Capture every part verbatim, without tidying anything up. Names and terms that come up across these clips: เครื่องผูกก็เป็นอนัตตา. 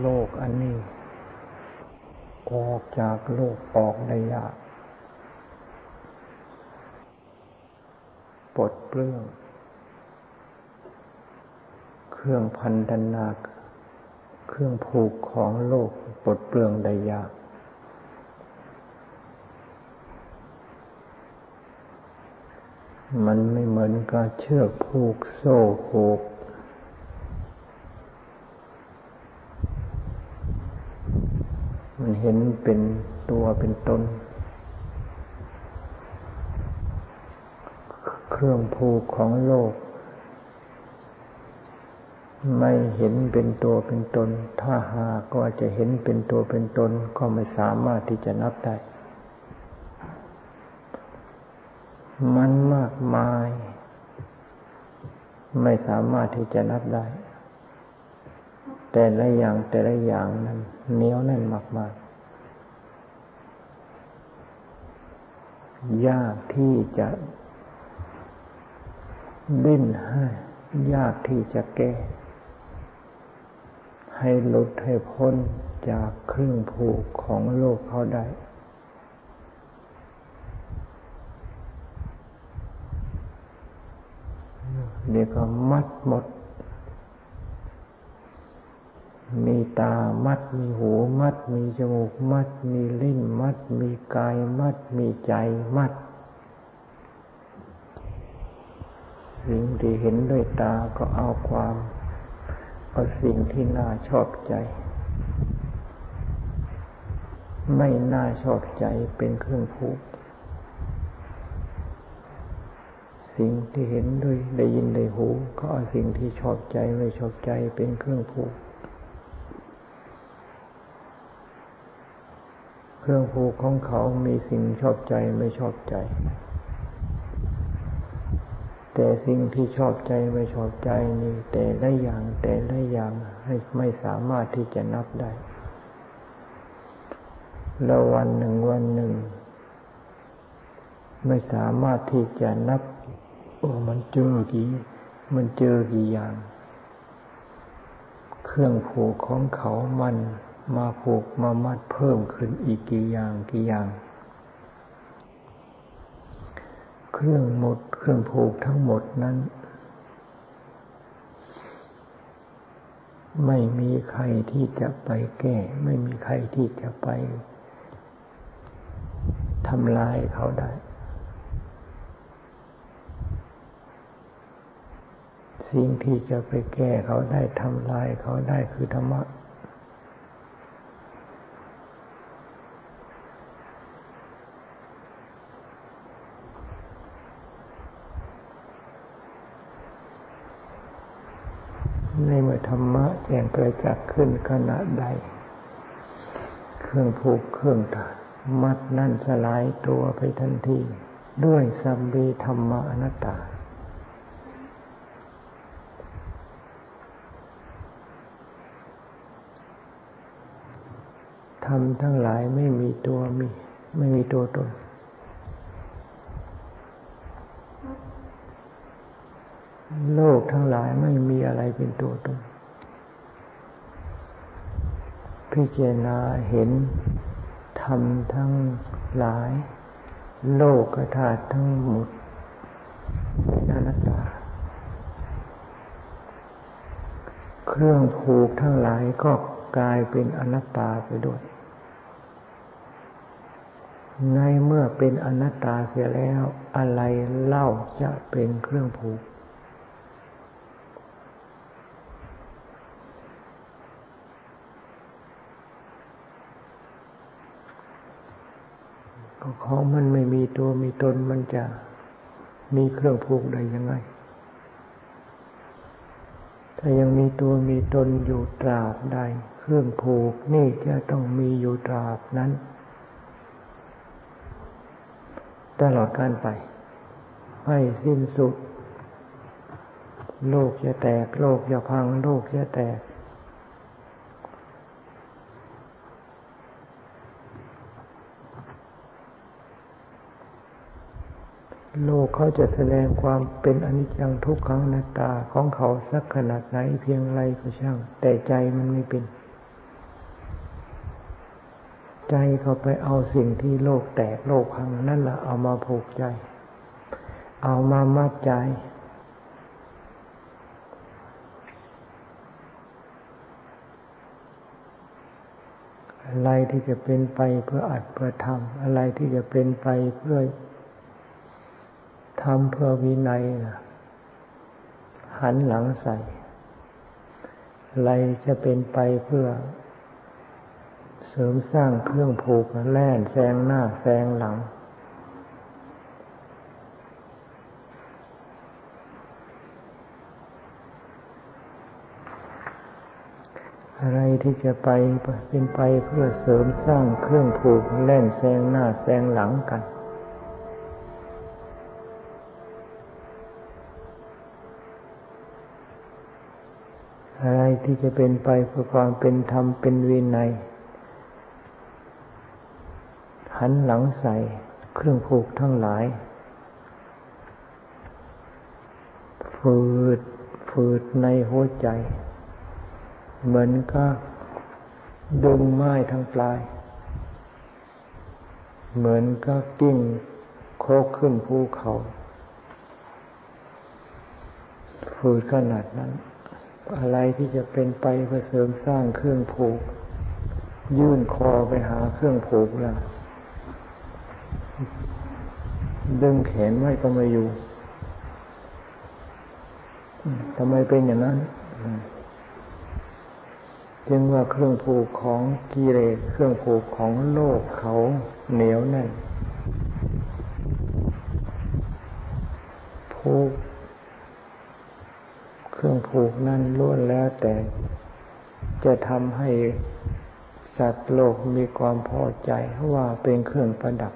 โลกอันนี้ออกจากโลกออกได้ยากปลดเปลื้องเครื่องพันธนาเครื่องผูกของโลกปลดเปลื้องได้ยากมันไม่เหมือนกับเชือกผูกโซ่ผูกมันเห็นเป็นตัวเป็นตนเครื่องผูกของโลกไม่เห็นเป็นตัวเป็นตนถ้าหากว่าจะเห็นเป็นตัวเป็นตนก็ไม่สามารถที่จะนับได้มันมากมายไม่สามารถที่จะนับได้แต่ละอย่างแต่ละอย่างนั้นเหนียวแน่นมากๆยากที่จะดิ้นให้ยากที่จะแก้ให้หลุดให้พ้นจากเครื่องผูกของโลกเขาได้เรียกว่ามัดหมดมีตามัดมีหูมัดมีจมูกมัดมีลิ้นมัดมีกายมัดมีใจมัดสิ่งที่เห็นด้วยตาก็เอาความเอาสิ่งที่น่าชอบใจไม่น่าชอบใจเป็นเครื่องผูกสิ่งที่เห็นด้วยได้ยินด้วยหูก็เอาสิ่งที่ชอบใจไม่ชอบใจเป็นเครื่องผูกเครื่องผูกของเขามีสิ่งชอบใจไม่ชอบใจแต่สิ่งที่ชอบใจไม่ชอบใจนี่แต่ละอย่างแต่ละอย่างให้ไม่สามารถที่จะนับได้แล้ววันหนึ่งวันหนึ่งไม่สามารถที่จะนับโอ้มันเจอกี่มันเจอกี่อย่างเครื่องผูกของเขามันมาผูกมามัดเพิ่มขึ้นอีกกี่อย่างกี่อย่างเครื่องหมดเครื่องผูกทั้งหมดนั้นไม่มีใครที่จะไปแก้ไม่มีใครที่จะไปทำลายเขาได้สิ่งที่จะไปแก้เขาได้ทำลายเขาได้คือธรรมะในเมื่อธรรมะแจ่มประจักษ์ขึ้นขณะใดเครื่องผูกเครื่องมัดนั่นสลายตัวไปทันทีด้วยสัมมิธรรมะอนัตตาธรรมทั้งหลายไม่มีตัวมีไม่มีตัวตนโลกทั้งหลายไม่มีอะไรเป็นตัวตนพิจารณาเห็นธรรมทั้งหลายโลกธาตุทั้งหมดเป็นอนัตตาเครื่องผูกทั้งหลายก็กลายเป็นอนัตตาไปด้วยในเมื่อเป็นอนัตตาเสียแล้วอะไรเล่าจะเป็นเครื่องผูกของมันไม่มีตัวมีตนมันจะมีเครื่องผูกได้ยังไงถ้ายังมีตัวมีตนอยู่ตราบใดเครื่องผูกนี่จะต้องมีอยู่ตราบนั้นตลอดกาลไปให้สิ้นสุดโลกจะแตกโลกจะพังโลกจะแตกโลกเขาจะแสดงความเป็นอนิจจังทุกขังอนัตตาของเขาสักขนาดไหนเพียงไรก็ช่างแต่ใจมันไม่เป็น ใจเขาไปเอาสิ่งที่โลกแตกโลกพังนั่นแหละเอามาผูกใจเอามามัดใจอะไรที่จะเป็นไปเพื่ออัดเพื่อทำอะไรที่จะเป็นไปเพื่อทำเพื่อวินัยนะหันหลังใส่อะไรจะเป็นไปเพื่อเสริมสร้างเครื่องผูกแล่นแซงหน้าแซงหลังอะไรที่จะไปเป็นไปเพื่อเสริมสร้างเครื่องผูกแล่นแซงหน้าแซงหลังกันอะไรที่จะเป็นไปเพื่อความเป็นธรรมเป็นวินัยหันหลังใส่เครื่องผูกทั้งหลายฝืดฝืดในหัวใจเหมือนก็ดึงไม้ทั้งปลายเหมือนก็กิ้งโคกขึ้นภูเขาฝืดขนาดนั้นอะไรที่จะเป็นไปเพื่อเสริมสร้างเครื่องผูกยื่นคอไปหาเครื่องผูกแล้วดึงแขนไว้ก็ไม่อยู่ทำไมเป็นอย่างนั้นจึงว่าเครื่องผูกของกิเลสเครื่องผูกของโลกเขาเหนียวแน่นผูกเครื่องผูกนั่นล้วนแล้วแต่จะทำให้สัตว์โลกมีความพอใจว่าเป็นเครื่องประดับ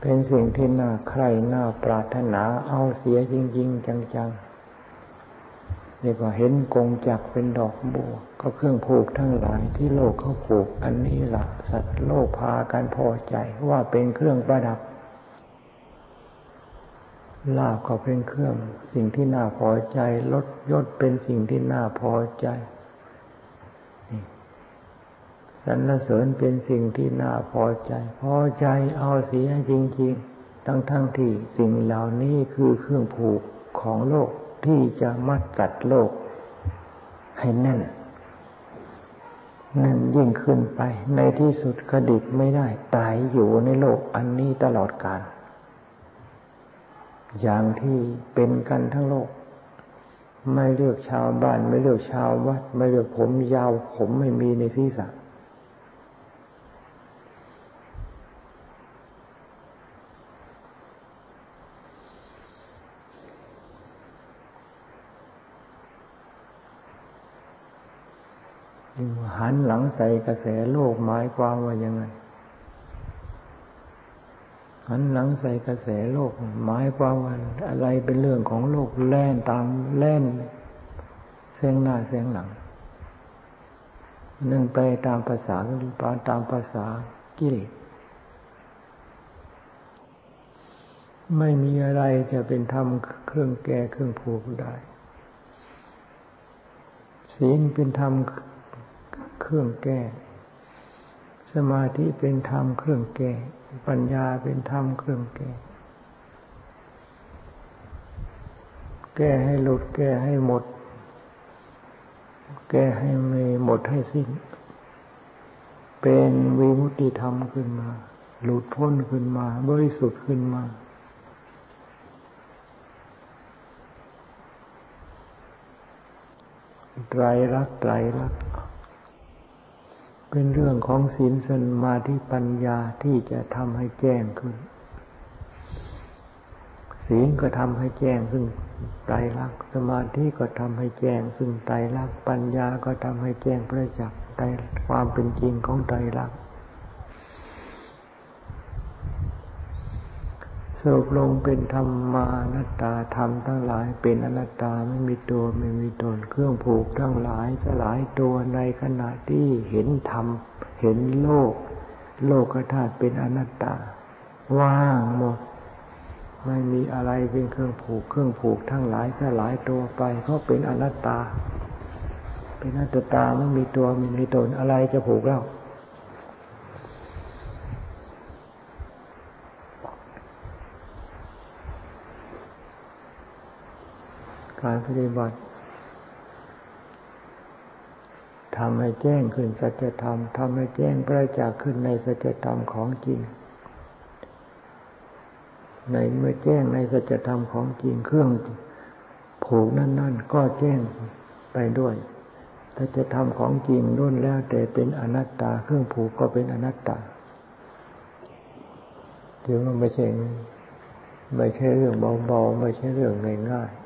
เป็นสิ่งที่น่าใคร่น่าปรารถนาเอาเสียจริงๆจังๆเรียกว่าเห็นกงจักเป็นดอกบัวก็เครื่องผูกทั้งหลายที่โลกเขาผูกอันนี้ล่ะสัตว์โลกพากันพอใจว่าเป็นเครื่องประดับลาภก็เป็นเครื่องสิ่งที่น่าพอใจลดยศเป็นสิ่งที่น่าพอใจสรรเสริญเป็นสิ่งที่น่าพอใจพอใจเอาเสียจริงๆทั้งๆ ท, ที่สิ่งเหล่านี้คือเครื่องผูกของโลกที่จะมัดจัดโลกให้แน่นแน่นยิ่งขึ้นไปในที่สุดกระดิกไม่ได้ตายอยู่ในโลกอันนี้ตลอดกาลอย่างที่เป็นกันทั้งโลกไม่เลือกชาวบ้านไม่เลือกชาววัดไม่เลือกผมยาวผมไม่มีในศีรษะหันหลังใส่กระแสโลกหมายความว่ายังไงหันหลังใส่กระแสโลกหมายความว่าอะไรเป็นเรื่องของโลกแล่นตามแล่นแซงหน้าแซงหลังนั่นไปตามภาษาหรือไปตามภาษากิเลสไม่มีอะไรจะเป็นธรรมเครื่องแก้เครื่องผูกได้ศีลเป็นธรรมเครื่องแก้สมาธิเป็นธรรมเครื่องแก้ปัญญาเป็นธรรมเครื่องแก้แก้ให้หลุดแก้ให้หมดแก้ให้ไม่หมดให้สิ้นเป็นวิมุตติธรรมขึ้นมาหลุดพ้นขึ้นมาบริสุทธิ์ขึ้นมาไตรลักษณ์ไตรลักษณ์เป็นเรื่องของศีลสมาธิปัญญาที่จะทำให้แจ้งขึ้นศีลก็ทำให้แจ้งซึ่งไตรลักษณ์สมาธิก็ทำให้แจ้งซึ่งไตรลักษณ์ปัญญาก็ทำให้แจ้งประจักษ์ไตรความเป็นจริงของไตรลักษณ์สรุปลงเป็นธรรมานัตตาธรรมทั้งหลายเป็นอนัตตาไม่มีตัวไม่มีตนเครื่องผูกทั้งหลายสลายตัวในขณะที่เห็นธรรมเห็นโลกโลกธาตุเป็นอนัตตาว่างหมดไม่มีอะไรเป็นเครื่องผูกเครื่องผูกทั้งหลายสลายตัวไปก็เป็นอนัตตาเป็นอนัตตาไม่มีตัวไม่มีตนอะไรจะผูกเล่า การปฏิบัติทำให้แจ้งขึ้นสัจธรรมทำให้แจ้งประจักษ์ขึ้นในสัจธรรมของจริงในเมื่อแจ้งในสัจธรรมของจริงเครื่องผูกนั่นๆก็แจ้งไปด้วยสัจธรรมของจริงล้วนแล้วแต่เป็นอนัตตาเครื่องผูกก็เป็นอนัตตาเดี๋ยวมันไม่ใช่ไม่ใช่เรื่องเบาๆไม่ใช่เรื่องง่ายๆ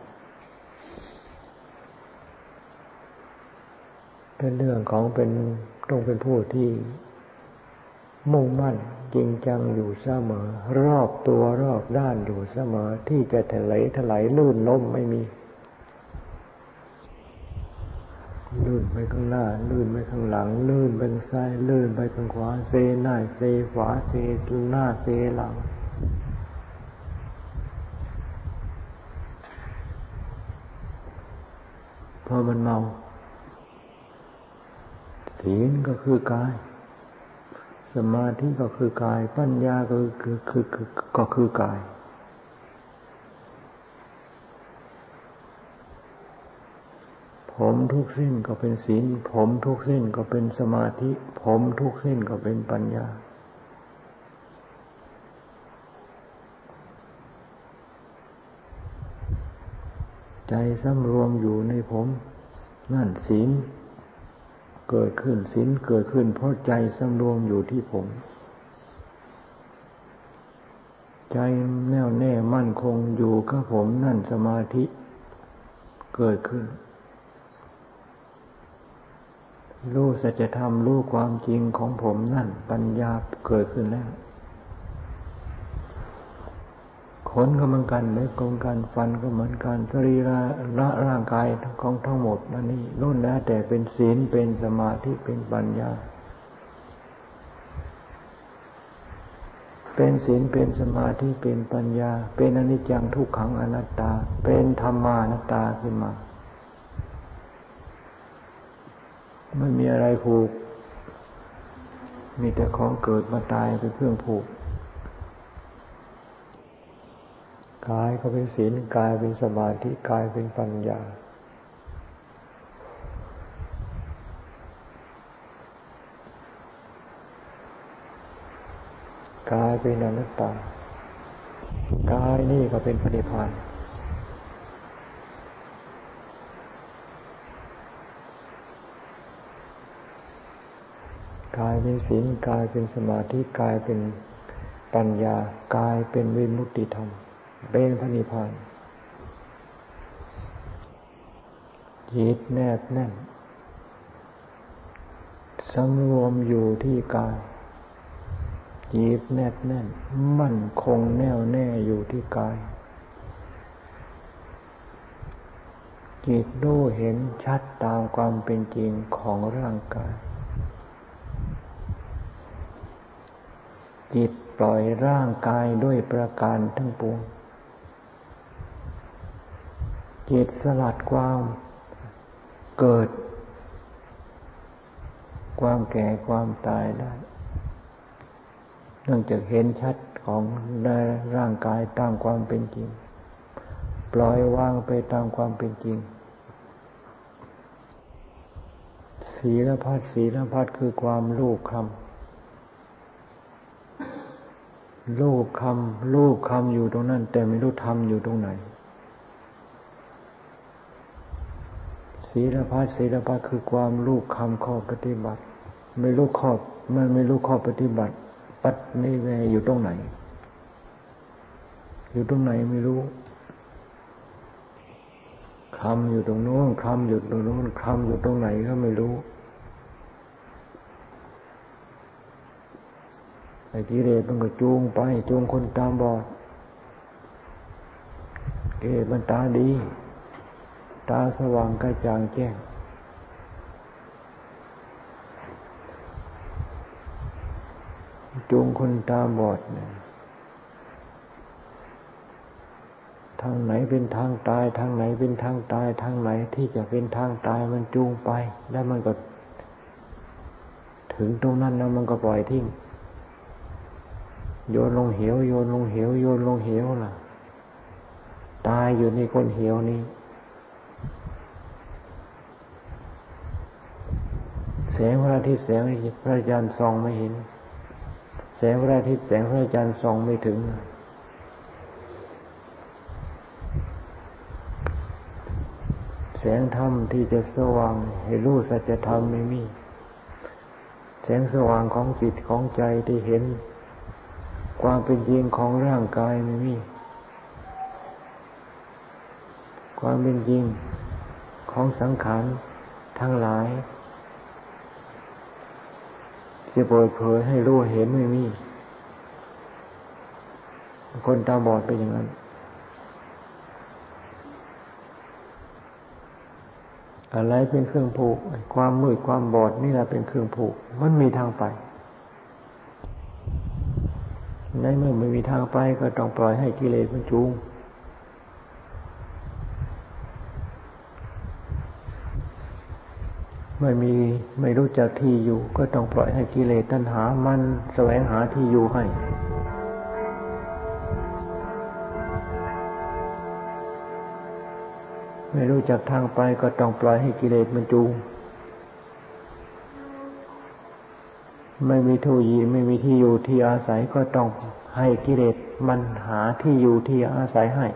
เป็นเรื่องของเป็นต้องเป็นผู้ที่มุ่งมั่นจริงจังอยู่เสมอรอบตัวรอบด้านอยู่เสมอที่จะถลายถลายลื่นล้มไม่มีลื่นไปข้างหน้าลื่นไปข้างหลังลื่นไปข้างซ้ายลื่นไปข้างขวาเซหน้าเซขวาเซหน้าเซหลังพอมันเมาศีลก็คือกายสมาธิก็คือกายปัญญาก็คือคือก็คือกายผมทุกเส้นก็เป็นศีลผมทุกเส้นก็เป็นสมาธิผมทุกเส้นก็เป็นปัญญาใจสำรวมอยู่ในผมนั่นศีลเกิดขึ้นศีลเกิดขึ้นเพราะใจสำรวมอยู่ที่ผมใจแน่วแน่มั่นคงอยู่กับผมนั่นสมาธิเกิดขึ้นรู้สัจธรรมรู้ความจริงของผมนั่นปัญญาเกิดขึ้นแล้วขนก็เหมือนกันเล็บก็เหมือนกันฟันก็เหมือนกันสรีระร่างกายของทั้งหมดอันนี้ล้วนแล้วแต่เป็นศีลเป็นสมาธิเป็นปัญญาเป็นศีลเป็นสมาธิเป็นปัญญาเป็นอนิจจังทุกขังอนัตตาเป็นธรรมานัตตาขึ้นมาไม่มีอะไรผูกมีแต่ของเกิดมาตายเป็นเครื่องผูกกายก็เป็นศีลกายเป็นสมาธิกายเป็นปัญญากายเป็นอนัตตากายนี่ก็เป็นปฏิภาณกายเป็นศีลกายเป็นสมาธิกายเป็นปัญญากายเป็นวิมุตติธรรมเป็นพระนิพพานจิตแนบแน่นสำรวมอยู่ที่กายจิตแนบแน่นมั่นคงแน่วแน่อยู่ที่กายจิตรู้เห็นชัดตามความเป็นจริงของร่างกายจิตปล่อยร่างกายด้วยประการทั้งปวงจิตสลัดความเกิดความแก่ความตายได้เนื่องจากเห็นชัดของร่างกายตามความเป็นจริงปล่อยวางไปตามความเป็นจริงศีลพัฒน์ศีลพัฒน์คือความรู้คำรูปคำรูปคำอยู่ตรงนั้นแต่ไม่รู้ธรรมอยู่ตรงไหนศีลพัฒน์ศีลพัฒน์คือความรูปคำข้อปฏิบัติไม่รู้ข้อมันไม่รู้ข้อปฏิบัติปัดนี่แวอยู่ตรงไหนอยู่ตรงไหนไม่รู้คำอยู่ตรงโน้นคำอยู่ตรงโน้นคำอยู่ตรงไหนก็ไม่รู้ไอ้กิเลสมันก็จูงไปจูงคนตาบอดเกิดมันตาดีตาสว่างกระจ่างแจ้งจูงคนตาบอดเนี่ยทางไหนเป็นทางตายทางไหนเป็นทางตายทางไหนที่จะเป็นทางตายมันจูงไปแล้วมันก็ถึงตรงนั้นแล้วมันก็ปล่อยทิ้งโยนลงเหวโยนลงเหวโยนลงเหวล่ะตายอยู่ในก้นเหวนี้ อาทิตย์แสงพระจันทร์ส่องไม่เห็นแสงพระอาทิตย์แสงพระจันทร์ส่องไม่ถึงแสงธรรมที่จะสว่างให้รู้สัจธรรมไม่มีแสงสว่างของจิตของใจที่เห็นความเป็นจริงของร่างกายไม่มีความเป็นจริงของสังขารทั้งหลายจะเปิดเผยให้รู้เห็นไม่มีคนตาบอดเป็นอย่างนั้นอะไรเป็นเครื่องผูกความมืดความบอดนี่แหละเป็นเครื่องผูกมันมีทางไปในเมื่อไม่มีทางไปก็ต้องปล่อยให้กิเลสมันจูงไม่มีไม่รู้จักที่อยู่ก็ต้องปล่อยให้กิเลสตัณหามันแสวงหาที่อยู่ให้ไม่รู้จักทางไปก็ต้องปล่อยให้กิเลสมันจูงไม่มีที่อยู่ไม่มีที่อยู่ที่อาศัยก็ต้องให้กิเลสมันหาที่อยู่ที่อาศัยให้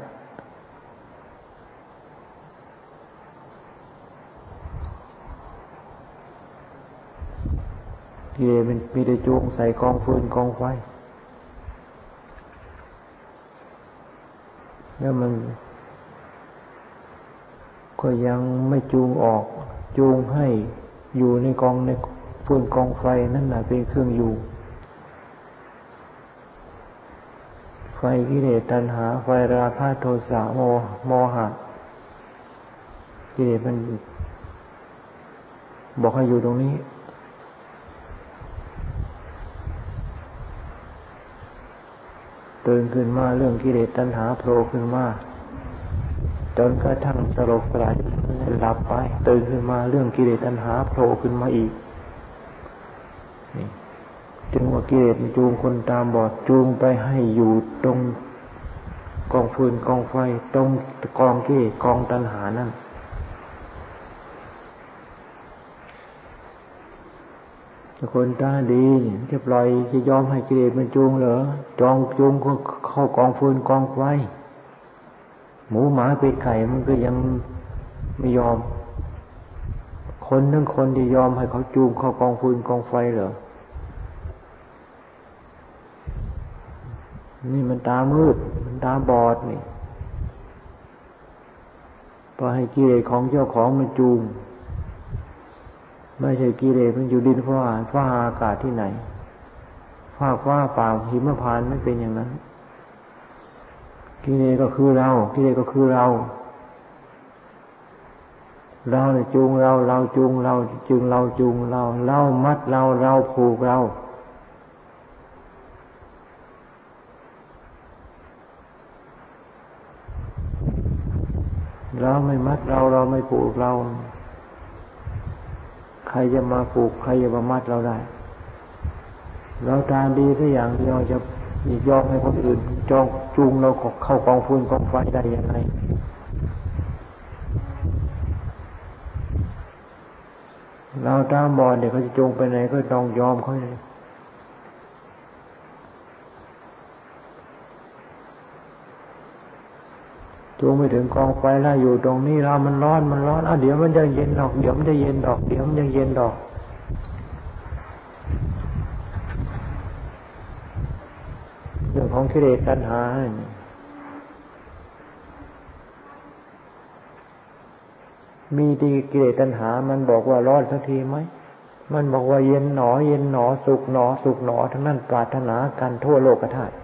กิเลสมันมีแต่จูงใส่กองฟืนกองไฟแล้วมันก็ยังไม่จูงออกจูงให้อยู่ในกองในฟืนกองไฟนั่นน่ะเป็นเครื่องอยู่ไฟกิเลสตัณหาไฟราคะโทสะโมโมหะกิเลสมันบอกให้อยู่ตรงนี้ตื่นขึ้นมาเรื่องกิเลสตัณหาโผล่ขึ้นมาจนกระทั่งสลบสลายหลับไปตื่นขึ้นมาเรื่องกิเลสตัณหาโผล่ขึ้นมาอีกนี่จึงว่ากิเลสมันจูงคนตาบอดจูงไปให้อยู่ตรงกองฟืนกองไฟตรงกองกิเลสกองตัณหานั่นคนตาดีจะปล่อยจะยอมให้กิเลสมันจูงเหรอจองจูงเข้ากองฟืนกองไฟหมูหมาเป็ดไก่มันก็ยังไม่ยอมคนทั้งคนที่ยอมให้เขาจูงเข้ากองฟืนกองไฟเหรอนี่มันตามืดมันตาบอดนี่พอให้กิเลสของเจ้าของมันจูงไม่ใช่กิเลสมันอยู่ดินฟ้าฟ้าอากาศที่ไหนฟ้าฟ้าป่าหิมพานต์ไม่เป็นอย่างนั้นกิเลสก็คือเรากิเลสก็คือเราเราเนี่ยจูงเราเราจูงเราจึงเราจูงเราเรามัดเราเราผูกเราเราไม่มัดเราเราไม่ผูกเราใครจะมาผูกใครจะมามัดเราได้เราตาดีสักอย่างเดียวจะยอมให้คนอื่นจองจูงเราเข้ากองฟืนกองไฟได้ยังไงเราตาบอดเนี่ยเขาจะจูงไปไหนก็ต้องยอมเขาเลยจูงไปถึงกองไฟแล้วอยู่ตรงนี้เรามันร้อนมันร้อนอ่ะเดี๋ยวมันจะเย็นดอกเดี๋ยวมันจะเย็นดอกเดี๋ยวมันจะเย็นดอกเรื่องของกิเลสตัณหามีดีกิเลสตัณหามันบอกว่าร้อนสักทีไหมมันบอกว่าเย็นหนอเย็นหนอสุขหนอสุขหนอทั้งนั้นปรารถนากันทั่วโลกธาตุ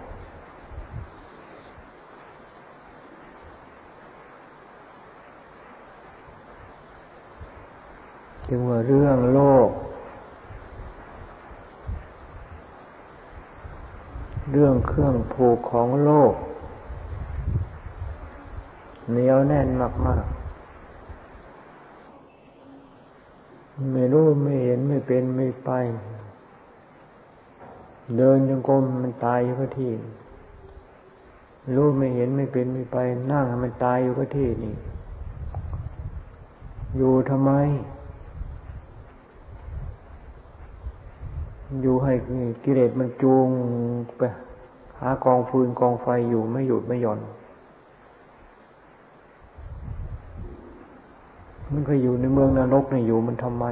จึงว่าเรื่องโลกเรื่องเครื่องผูกของโลกเหนียวแน่นมากๆไม่รู้ไม่เห็นไม่เป็นไม่ไปเดินจงกรมมันตายอยู่กับที่รู้ไม่เห็นไม่เป็นไม่ไปนั่งมันตายอยู่กับที่นี่อยู่ทำไม อยู่ให้กิเลสมันจูงไปหากองฟืนกองไฟอยู่ไม่หยุดไม่หย่อนมันก็อยู่ในเมืองนรกเนี่ยอยู่มันทำไม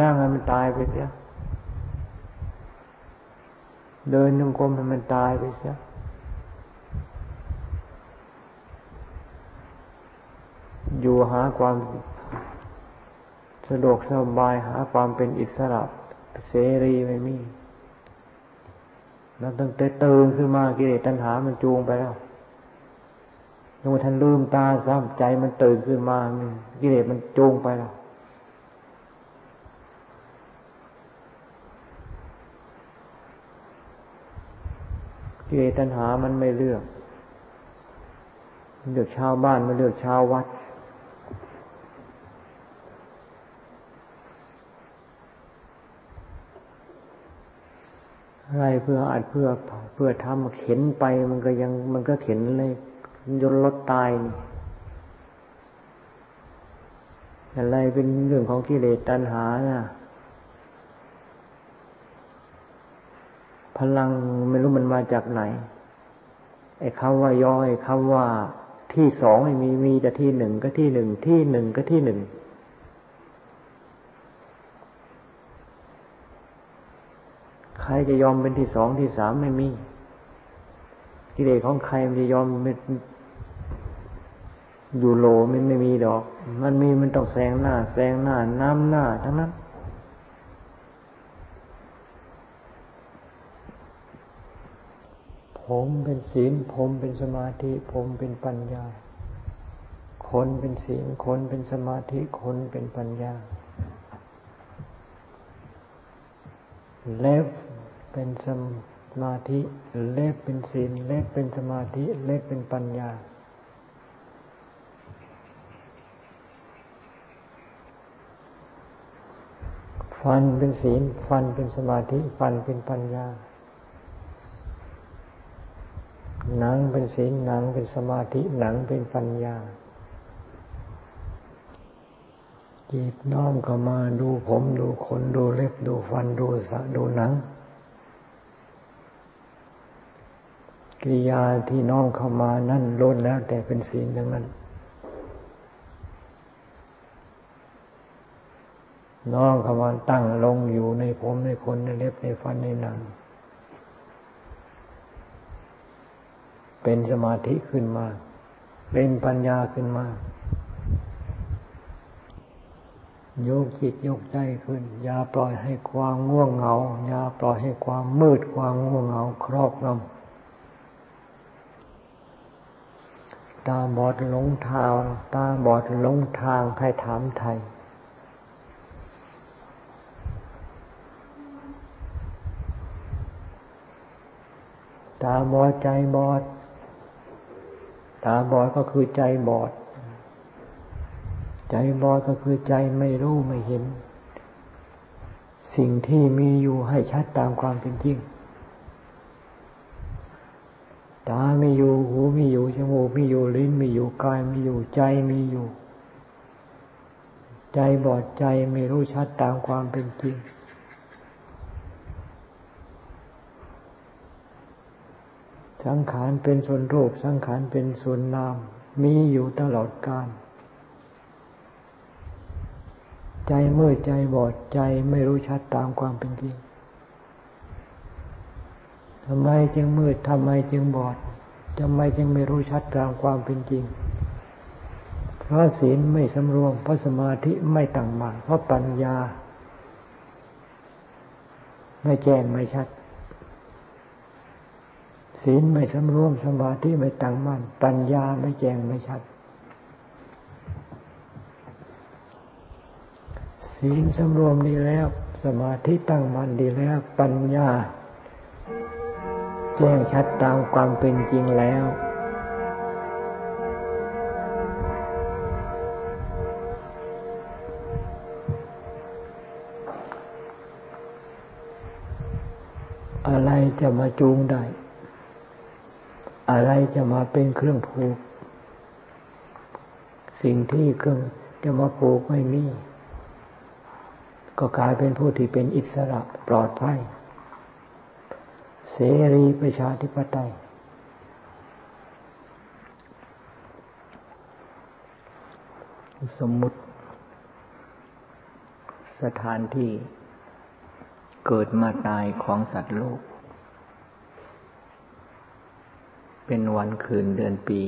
นั่งให้มันตายไปเสียเดินจงกรมให้มันตายไปเสียอยู่หาความสะดวกสบายหาความเป็นอิสระเสรีไม่มีแล้วตั้งแต่ตื่นขึ้นมากิเลสตัณหามันจูงไปแล้วยังไม่ทันลืมตาซ้ำใจมันตื่นขึ้นมากิเลสมันจูงไปแล้วกิเลสตัณหามันไม่เลือกเลือกชาวบ้านไม่เลือกชาววัดอะไรเพื่ออัดเพื่อเพื่อทำเข็นไปมันก็ยังมันก็เข็นเลยยนต์รถตายนี่อะไรเป็นเรื่องของกิเลสตัณหาน่ะพลังไม่รู้มันมาจากไหนไอ้คำว่าย่อไอ้คำว่าที่สองไม่มีมีแต่ที่หนึ่งก็ที่หนึ่งที่หนึ่งก็ที่หนึ่งใครจะยอมเป็นที่สองที่สามไม่มีกิเลสของใครมันจะยอมอยู่โหลมันไม่มีดอกมันมีมันต้องแซงหน้าแซงหน้าน้ำหน้าทั้งนั้นผมเป็นศีลผมเป็นสมาธิผมเป็นปัญญาคนเป็นศีลคนเป็นสมาธิคนเป็นปัญญาเล็บเป็นสมาธิเล็บเป็นศีลเล็บเป็นสมาธิเล็บเป็นปัญญาฟันเป็นศีลฟันเป็นสมาธิฟันเป็นปัญญาหนังเป็นศีลหนังเป็นสมาธิหนังเป็นปัญญาจิตน้อมเข้ามาดูผมดูขนดูเล็บดูฟันดูสะดูหนังกิริยาที่น้อมเข้ามานั่นล้วนแล้วแต่เป็นศีลทั้งนั้นน้อมเข้ามาตั้งลงอยู่ในผมในขนในเล็บในฟันในหนังเป็นสมาธิขึ้นมาเป็นปัญญาขึ้นมายกจิตยกใจขึ้นอย่าปล่อยให้ความง่วงเหงาอย่าปล่อยให้ความมืดความง่วงเหงาครอบงำตาบอดหลงทางตาบอดหลงทางให้ถามไทยตาบอดใจบอดตาบอดก็คือใจบอดใจบอดก็คือใจไม่รู้ไม่เห็นสิ่งที่มีอยู่ให้ชัดตามความเป็นจริงตาไม่อยู่หูไม่อยู่จมูกไม่อยู่ลิ้นไม่อยู่กายไม่อยู่ใจไม่อยู่ใจบอดใจไม่รู้ชัดตามความเป็นจริงสังขารเป็นส่วนรูปสังขารเป็นส่วนนามมีอยู่ตลอดกาลใจมืดใจบอดใจไม่รู้ชัดตามความเป็นจริงทำไมจึงมืดทำไมจึงบอดทำไมจึงไม่รู้ชัดตามความเป็นจริงเพราะศีลไม่สำรวมเพราะสมาธิไม่ตั้งมั่นเพราะปัญญาไม่แจ้งไม่ชัดศีลไม่สำรวมสมาธิไม่ตั้งมั่นปัญญาไม่แจ้งไม่ชัดศีลสำรวมดีแล้วสมาธิตั้งมั่นดีแล้วปัญญาแจ้งชัดตามความเป็นจริงแล้วอะไรจะมาจูงได้อะไรจะมาเป็นเครื่องผูกสิ่งที่เครื่องจะมาผูกไม่มี ก็กลายเป็นผู้ที่เป็นอิสระปลอดภัยเสรีประชาธิปไตยสมมุติสถานที่เกิดมาตายของสัตว์โลกเป็นวันคืนเดือนปี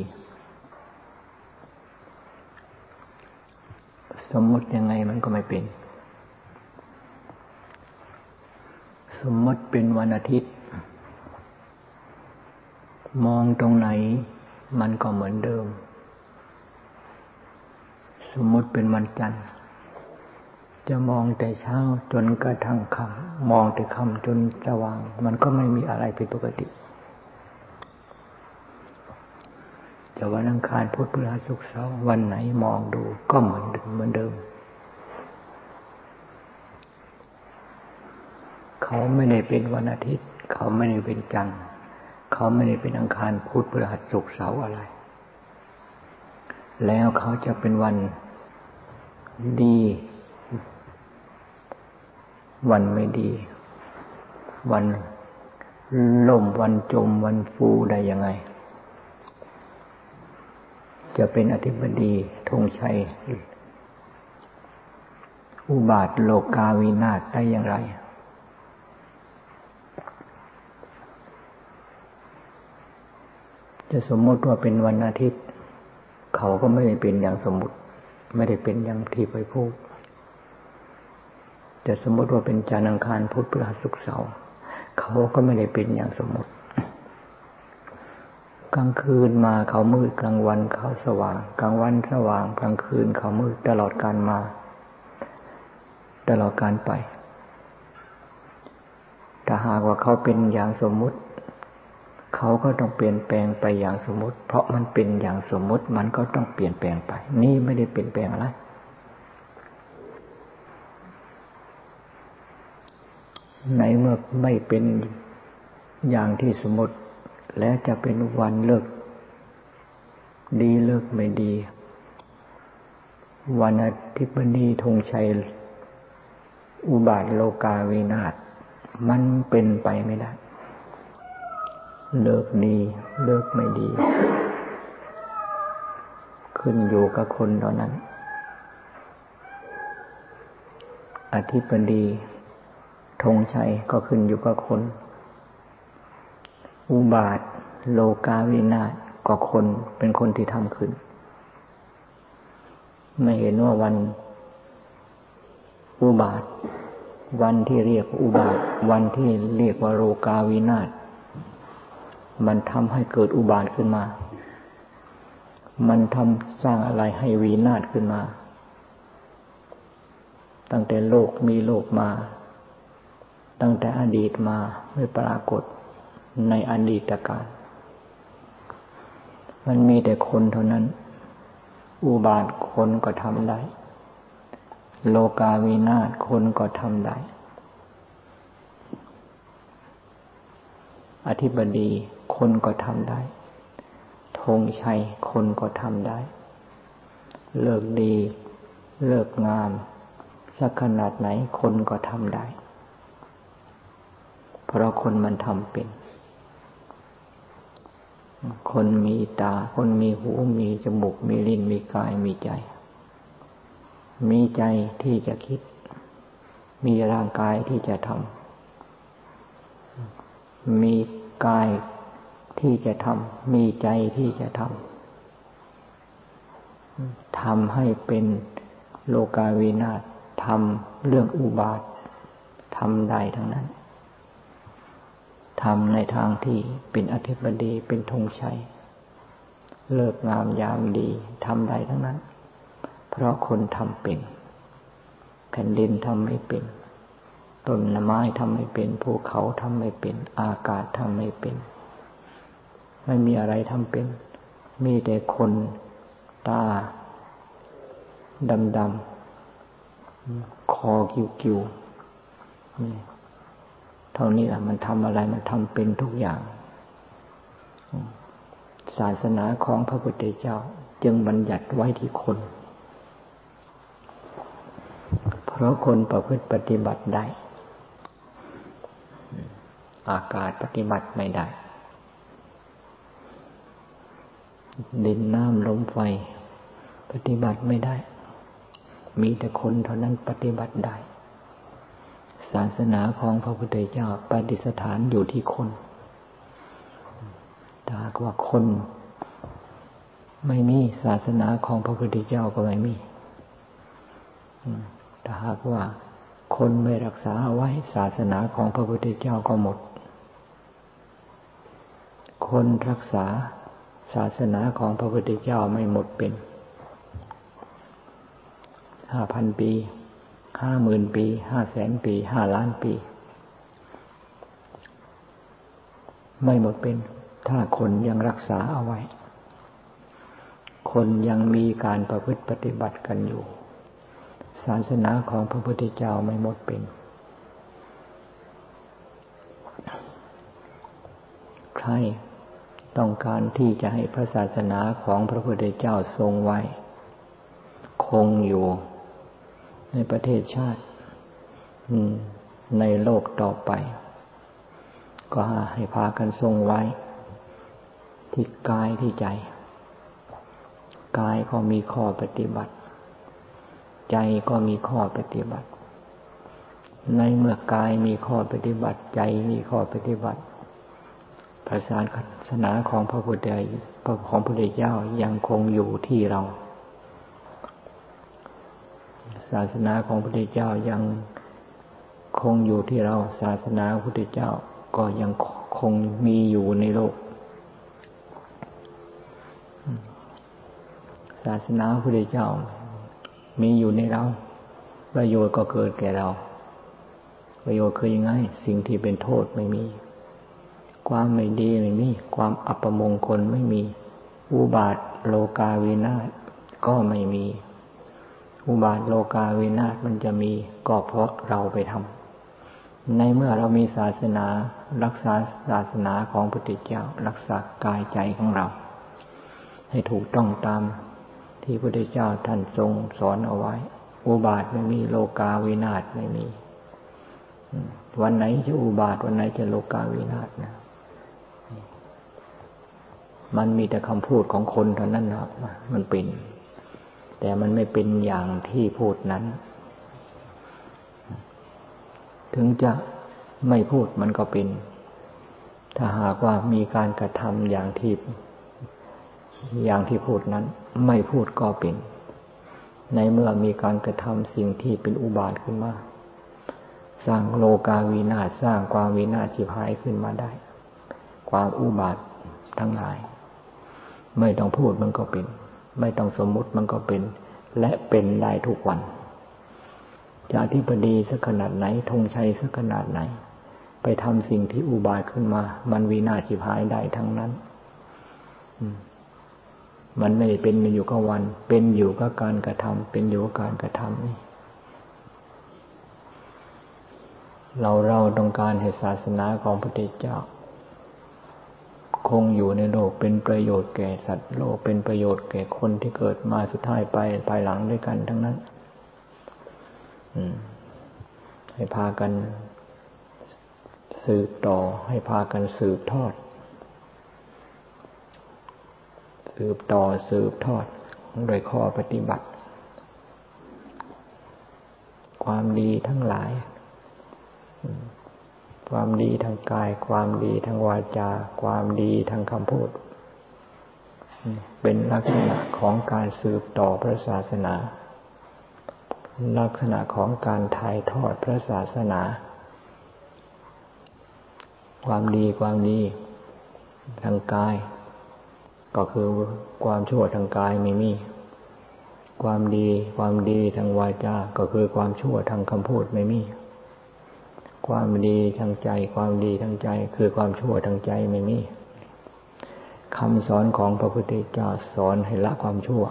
สมมติยังไงมันก็ไม่เป็นสมมติเป็นวันอาทิตย์มองตรงไหนมันก็เหมือนเดิมสมมติเป็นวันจันทร์จะมองแต่เช้าจนกระทั่งค่ำมองแต่ค่ำจนสว่างมันก็ไม่มีอะไรผิดปกติแต่วันอังคารพุธพฤหัสศุกร์เสาร์วันไหนมองดูก็เหมือนเหมือนเดิมเขาไม่ได้เป็นวันอาทิตย์เขาไม่ได้เป็นจันทร์เขาไม่ได้เป็นอังคารพุธพฤหัสศุกร์เสาร์อะไรแล้วเขาจะเป็นวันดีวันไม่ดีวันล่มวันจมวันฟูได้ยังไงจะเป็นอธิบดีธงชัยอุบาทโลกาวินาศได้อย่างไรจะสมมติว่าเป็นวันอาทิตย์เขาก็ไม่ได้เป็นอย่างสมมติไม่ได้เป็นอย่างที่ไปพูดจะสมมติว่าเป็นจันทร์อังคารพุธพฤหัสศุกร์เสาร์เขาก็ไม่ได้เป็นอย่างสมมติกลางคืนมาเขามืดกลางวันเขาสว่างกลางวันสว่างกลางคืนเขามืดตลอดการมาตลอดการไปถ้าหากว่าเขาเป็นอย่างสมมุติเขาก็ต้องเปลี่ยนแปลงไปอย่างสมมุติเพราะมันเป็นอย่างสมมุติมันก็ต้องเปลี่ยนแปลงไปนี่ไม่ได้เปลี่ยนแปลงอะไรในเมื่อไม่เป็นอย่างที่สมมุติและจะเป็นวันเลิกดีเลิกไม่ดีวันอธิบดีธงชัยอุบาทโลกาวินาศมันเป็นไปไม่ได้เลิกดีเลิกไม่ดีขึ้นอยู่กับคนเหล่านั้นอธิบดีธงชัยก็ขึ้นอยู่กับคนอุบาทโลกาวินาศก็คนเป็นคนที่ทำขึ้นไม่เห็นว่าวันอุบาทวันที่เรียกอุบาทวันที่เรียกว่าโลกาวินาศมันทำให้เกิดอุบาทขึ้นมามันทำสร้างอะไรให้วินาศขึ้นมาตั้งแต่โลกมีโลกมาตั้งแต่อดีตมาไม่ปรากฏในอดีตกาลมันมีแต่คนเท่านั้นอุบาทคนก็ทำได้โลกาวินาศคนก็ทำได้อธิบดีคนก็ทำได้ธงชัยคนก็ทำได้เลิกดีเลิกงามสักขนาดไหนคนก็ทำได้เพราะคนมันทำเป็นคนมีตาคนมีหูมีจมูกมีลิ้นมีกายมีใจมีใจที่จะคิดมีร่างกายที่จะทำมีกายที่จะทำมีใจที่จะทำทำให้เป็นโลกาวินาศทำเรื่องอุบาททำได้ทั้งนั้นทำในทางที่เป็นอธิบดีเป็นธงชัยเลิกงามยามดีทำได้ทั้งนั้นเพราะคนทำเป็นแผ่นดินทำไม่เป็นต้นไม้ทำไม่เป็นภูเขาทำไม่เป็นอากาศทำไม่เป็นไม่มีอะไรทำเป็นมีแต่คนตาดำๆคอกิ้วๆนี่เท่านี้แหละมันทำอะไรมันทำเป็นทุกอย่างศาสนาของพระพุทธเจ้าจึงบัญญัติไว้ที่คนเพ ของคนประพฤติปฏิบัติได้อากาศปฏิบัติไม่ได้ดินน้ำลมไฟปฏิบัติไม่ได้มีแต่คนเท่านั้นปฏิบัติได้ศาสนาของพระพุทธเจ้าปฏิสถานอยู่ที่คนถ้าหากว่าคนไม่มีศาสนาของพระพุทธเจ้าก็ไม่มีถ้าหากว่าคนไม่รักษาเอาไว้ศาสนาของพระพุทธเจ้าก็หมดคนรักษาศาสนาของพระพุทธเจ้าไม่หมดเป็นห้าพันปีห้าหมื่นปีห้าแสนปีห้าล้านปีไม่หมดเป็นถ้าคนยังรักษาเอาไว้คนยังมีการประพฤติปฏิบัติกันอยู่ศาสนาของพระพุทธเจ้าไม่หมดเป็นใครต้องการที่จะให้พระศาสนาของพระพุทธเจ้าทรงไว้คงอยู่ในประเทศชาติในโลกต่อไปก็ให้พากันทรงไว้ที่กายที่ใจกายก็มีข้อปฏิบัติใจก็มีข้อปฏิบัติในเมื่อกายมีข้อปฏิบัติใจมีข้อปฏิบัติพระศาสนาของพระพุทธของพระพุทธเจ้ายังคงอยู่ที่เราศาสนาของพระพุทธเจ้ายังคงอยู่ที่เราศาสนาพระพุทธเจ้าก็ยังคงมีอยู่ในโลกศาสนาพระพุทธเจ้ามีอยู่ในเราประโยชน์ก็เกิดแก่เราประโยชน์คือยังไงสิ่งที่เป็นโทษไม่มีความไม่ดีไม่มีความอัปมงคลไม่มีอุบาทโลกาวินาศก็ไม่มีอุบาทโลกาวินาศมันจะมีก็เพราะเราไปทำในเมื่อเรามีศาสนารักษาศาสนาของพระพุทธเจ้ารักษากายใจของเราให้ถูกต้องตามที่พระพุทธเจ้าท่านทรงสอนเอาไว้อุบาทไม่มีโลกาวินาศไม่มีวันไหนจะอุบาทวันไหนจะโลกาวินาศนะมันมีแต่คำพูดของคนเท่านั้นนะมันเป็นแต่มันไม่เป็นอย่างที่พูดนั้นถึงจะไม่พูดมันก็เป็นถ้าหากว่ามีการกระทำอย่างที่อย่างที่พูดนั้นไม่พูดก็เป็นในเมื่อมีการกระทำสิ่งที่เป็นอุบาทขึ้นมาสร้างโลกาวินาศสร้างความวินาศชิบหายขึ้นมาได้ความอุบาททั้งหลายไม่ต้องพูดมันก็เป็นไม่ต้องสมมุติมันก็เป็นและเป็นได้ทุกวันจะอธิบดีสักขนาดไหนธงชัยสักขนาดไหนไปทำสิ่งที่อุบาทขึ้นมามันวินาศชิบหายได้ทั้งนั้นมันไม่ได้เป็นอยู่กับวันเป็นอยู่กับการกระทำเป็นอยู่กับการกระทำนี่เราเราต้องการให้ศาสนาของพระพุทธเจ้าคงอยู่ในโลกเป็นประโยชน์แก่สัตว์โลกเป็นประโยชน์แก่คนที่เกิดมาสุดท้ายไปภายหลังด้วยกันทั้งนั้นให้พากันสืบต่อให้พากันสืบทอดสืบต่อสืบทอดโดยข้อปฏิบัติความดีทั้งหลายความดีทางกายความดีทางวาจาความดีทางคำพูดเป็นลักษณะของการสืบต่อพระศาสนาลักษณะของการถ่ายทอดพระศาสนาความดีความดีทางกายก็คือความชั่วทางกายไม่มีความดีความดีทางวาจาก็คือความชั่วทางคำพูดไม่มีความดีทางใจความดีทางใจคือความชั่วทางใจไม่มีคำสอนของพระพุทธเจ้าสอนให้ละความชั่ว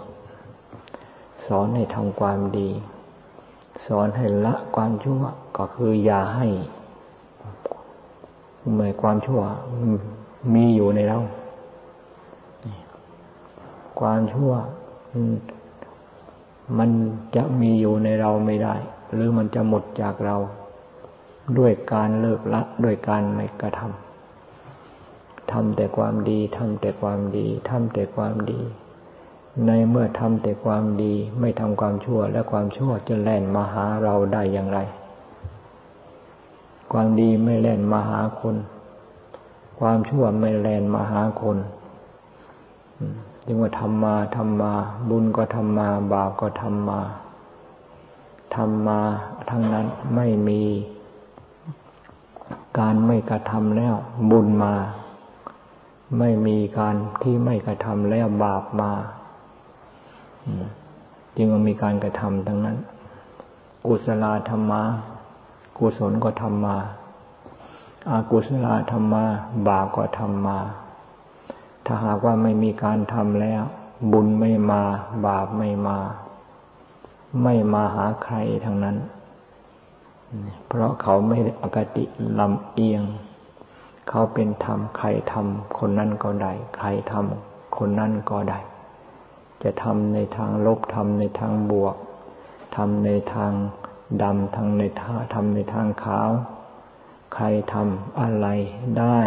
สอนให้ทำความดีสอนให้ละความชั่วก็คืออย่าให้เมื่อความชั่วมีอยู่ในเราความชั่วมันจะมีอยู่ในเราไม่ได้ หรือมันจะหมดจากเราด้วยการเลิกละด้วยการไม่กระทำทำแต่ความดีทำแต่ความดีทำแต่ความดีในเมื่อทำแต่ความดีไม่ทำความชั่วและความชั่วจะแล่นมาหาเราได้อย่างไรความดีไม่แล่นมาหาคนความชั่วไม่แล่นมาหาคนจึงว่าทำมาทำมาบุญก็ทำมาบาปก็ทำมาทำมาทั้งนั้นไม่มีการไม่กระทำแล้วบุญมาไม่มีการที่ไม่กระทำแล้วบาปมาจึงว่ามีการกระทำทั้งนั้นกุศลธรรมะกุศลก็ทำมาอากุศลธรรมะบาปก็ทำมาถ้าหากว่าไม่มีการทำแล้วบุญไม่มาบาปไม่มาไม่มาหาใครทั้งนั้นเพราะเขาไม่อคติลำเอียงเขาเป็นธรรมใครทำคนนั้นก็ได้ใครทำคนนั้นก็ได้จะทำในทางลบทำในทางบวกทำในทางดำทำในทางทำในทางขาวใครทำอะไรได้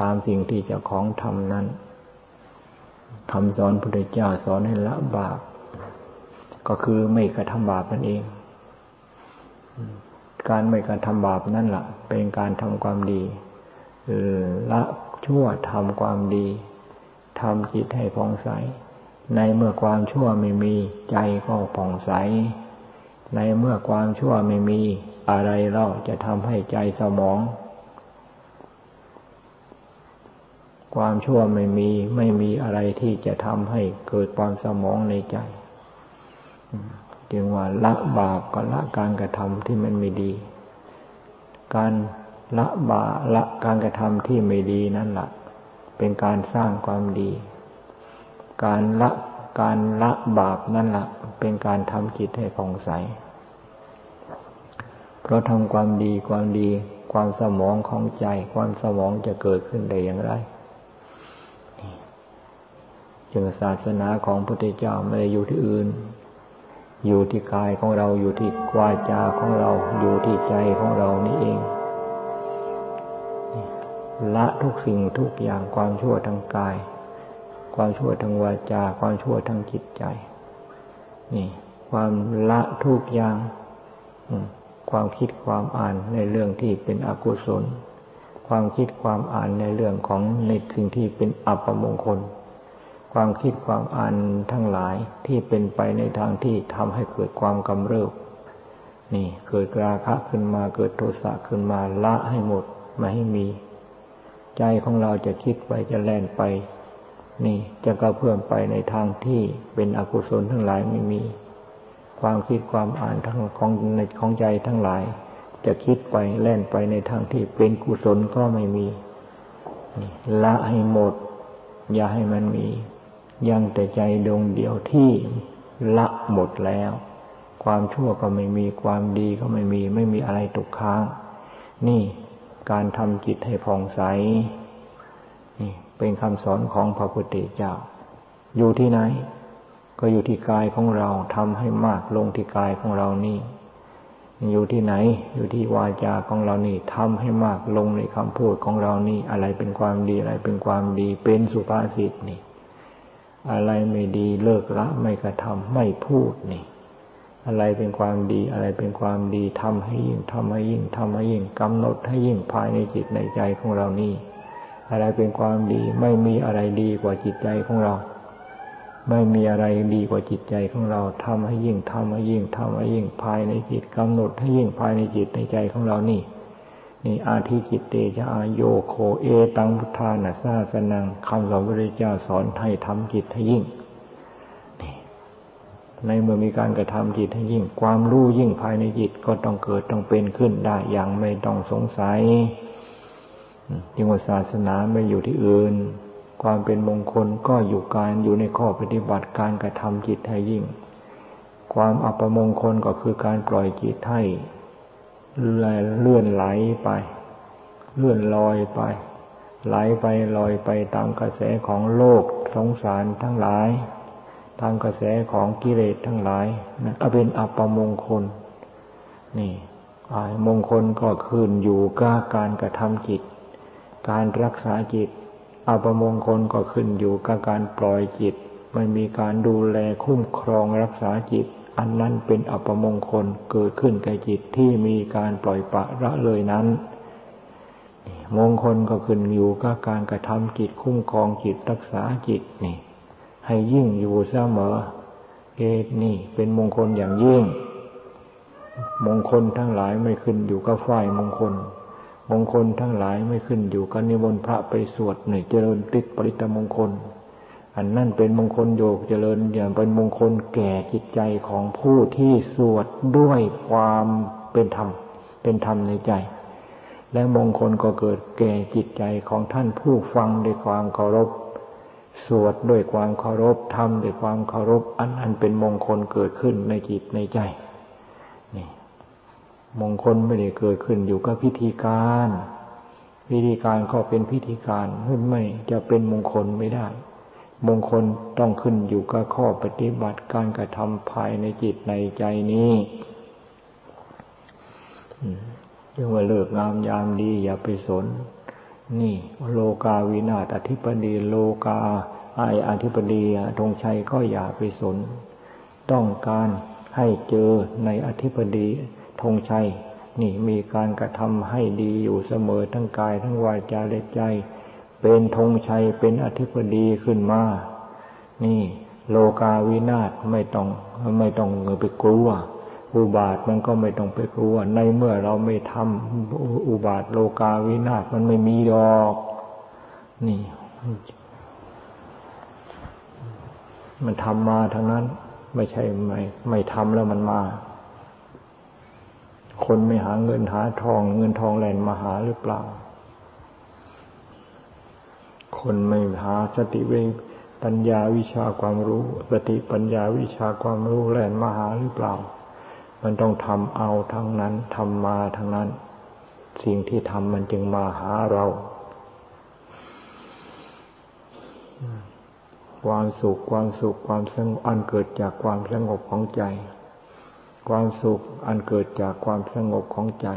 ตามสิ่งที่เจ้าของทำนั้นคำสอนพระพุทธเจ้าสอนให้ละบาปก็คือไม่กระทำบาปนั่นเองการไม่กระทำบาปนั่นแหละเป็นการทำความดีละชั่วทำความดีทำจิตให้ผ่องใสในเมื่อความชั่วไม่มีใจก็ผ่องใสในเมื่อความชั่วไม่มีอะไรเราจะทำให้ใจเศร้าหมองความชั่วไม่มีไม่มีอะไรที่จะทำให้เกิดความเศร้าหมองในใจจึงว่าละบาปก็ละการกระทำที่มันไม่ดีการละบาปละการกระทำที่ไม่ดีนั่นล่ะเป็นการสร้างความดีการละการละบาปนั่นล่ะเป็นการทำจิตให้ผ่องใสเพราะทำความดีความดีความเศร้าหมองของใจความเศร้าหมองจะเกิดขึ้นได้อย่างไรจึงศาสนาของพระพุทธเจ้าไม่ได้อยู่ที่อื่นอยู่ที่กายของเราอยู่ที่วาจาของเราอยู่ที่ใจของเรานี่เองละทุกสิ่งทุกอย่างความชั่วทางกายความชั่วทางวาจาความชั่วทางจิตใจนี่ความละทุกอย่างความคิดความอ่านในเรื่องที่เป็นอกุศลความคิดความอ่านในเรื่องของในสิ่งที่เป็นอัปมงคลความคิดความอ่านทั้งหลายที่เป็นไปในทางที่ทำให้เกิดความกำเริบนี่เกิดราคะขึ้นมาเกิดโทสะขึ้นมาละให้หมดไม่ให้มีใจของเราจะคิดไปจะแล่นไปนี่จะกระเพื่อมไปในทางที่เป็นอกุศลทั้งหลายไม่มีความคิดความอ่านทั้งของในของใจทั้งหลายจะคิดไปแล่นไปในทางที่เป็นกุศลก็ไม่มีนี่ละให้หมดอย่าให้มันมียังแต่ใจดวงเดียวที่ละหมดแล้วความชั่วก็ไม่มีความดีก็ไม่มีไม่มีอะไรตกค้างนี่การทำจิตให้ผ่องใสนี่เป็นคำสอนของพระพุทธเจ้าอยู่ที่ไหนก็อยู่ที่กายของเราทำให้มากลงที่กายของเรานี่อยู่ที่ไหนอยู่ที่วาจาของเรานี่ทำให้มากลงในคำพูดของเรานี่อะไรเป็นความดีอะไรเป็นความดีเป็นสุภาษิตนี่อะไรไม่ดีเลิกละไม่กระทำไม่พูดนี่อะไรเป็นความดีอะไรเป็นความดีทำให้ยิ่งทำให้ยิ่งทำให้ยิ่งกำหนดให้ยิ่งภายในจิตในใจของเรานี่อะไรเป็นความดีไม่มีอะไรดีกว่าจิตใจของเราไม่มีอะไรดีกว่าจิตใจของเราทำให้ยิ่งทำให้ยิ่งทำให้ยิ่งภายในจิตกำหนดให้ยิ่งภายในจิตในใจของเรานี่นี่อาทิจิตเตชะอายโยโคเอตังพุทธานะสาสนังคำสอนพระพุทธเจ้าสอนให้ทำจิตให้ยิ่งนี่ในเมื่อมีการกระทำจิตให้ยิ่งความรู้ยิ่งภายในจิตก็ต้องเกิดต้องเป็นขึ้นได้อย่างไม่ต้องสงสัยยิ่งว่าศาสนาไม่อยู่ที่อื่นความเป็นมงคลก็อยู่การอยู่ในข้อปฏิบัติการกระทำจิตให้ยิ่งความอัปมงคลก็คือการปล่อยจิตให้เลื่อนไหลไปเลื่อนลอยไปไหลไปลอยไปตามกระแสของโลกสงสารทั้งหลายตามกระแสของกิเลสทั้งหลายนั่นเป็นอัปมงคล นี่มงคลก็ขึ้นอยู่กับการกระทำจิตการรักษาจิตอัปมงคลก็ขึ้นอยู่กับการปล่อยจิตไม่มีการดูแลคุ้มครองรักษาจิตอันนั้นเป็นอัปมงคลเกิดขึ้นแก่จิตที่มีการปล่อยปะละเลยนั้นมงคลก็ขึ้นอยู่กับการกระทำจิตคุ้มครองจิตรักษาจิตนี่ให้ยิ่งอยู่เสมอเกศนี่เป็นมงคลอย่างยิ่งมงคลทั้งหลายไม่ขึ้นอยู่กับฝ่ายมงคลมงคลทั้งหลายไม่ขึ้นอยู่กับนิมนต์พระไปสวดหน่อยเจริญติดปริตมงคลอันนั่นเป็นมงคลโยกเจริญอย่างเป็นมงคลแก่จิตใจของผู้ที่สวดด้วยความเป็นธรรมเป็นธรรมในใจและมงคลก็เกิดแก่จิตใจของท่านผู้ฟังด้วยความเคารพสวดด้วยความเคารพทำด้วยความเคารพอันอันเป็นมงคลเกิดขึ้นในจิตในใจนี่มงคลไม่ได้เกิดขึ้นอยู่กับพิธีการพิธีการก็เป็นพิธีการไม่จะเป็นมงคลไม่ได้มงคลต้องขึ้นอยู่กับข้อปฏิบัติการกระทำภายในจิตในใจนี้เรื่องว่าเลิกงามยามดีอย่าไปสนนี่โลกาวินาศอธิปดีโลกาไออธิปดีธงชัยก็อย่าไปสนต้องการให้เจอในอธิปดีธงชัยนี่มีการกระทำให้ดีอยู่เสมอทั้งกายทั้งวาจาและใจเป็นธงชัยเป็นอธิปดีขึ้นมานี่โลกาวินาศไม่ต้องไม่ต้องไปกลัวอุบาทมันก็ไม่ต้องไปกลัวในเมื่อเราไม่ทำอุบาทโลกาวินาศมันไม่มีดอกนี่มันทำมาทั้งนั้นไม่ใช่ไม่ไม่ทำแล้วมันมาคนไม่หาเงินหาทองเงินทองแหลนมาหาหรือเปล่าคนไม่หาสติเวปัญญาวิชาความรู้สติปัญญาวิชาความรู้แหลนมาหาหรือเปล่ามันต้องทำเอาทั้งนั้นทำมาทั้งนั้นสิ่งที่ทำมันจึงมาหาเราความสุขความสุขความสงบอันเกิดจากความสงบของใจความสุขอันเกิดจากความสงบของใจ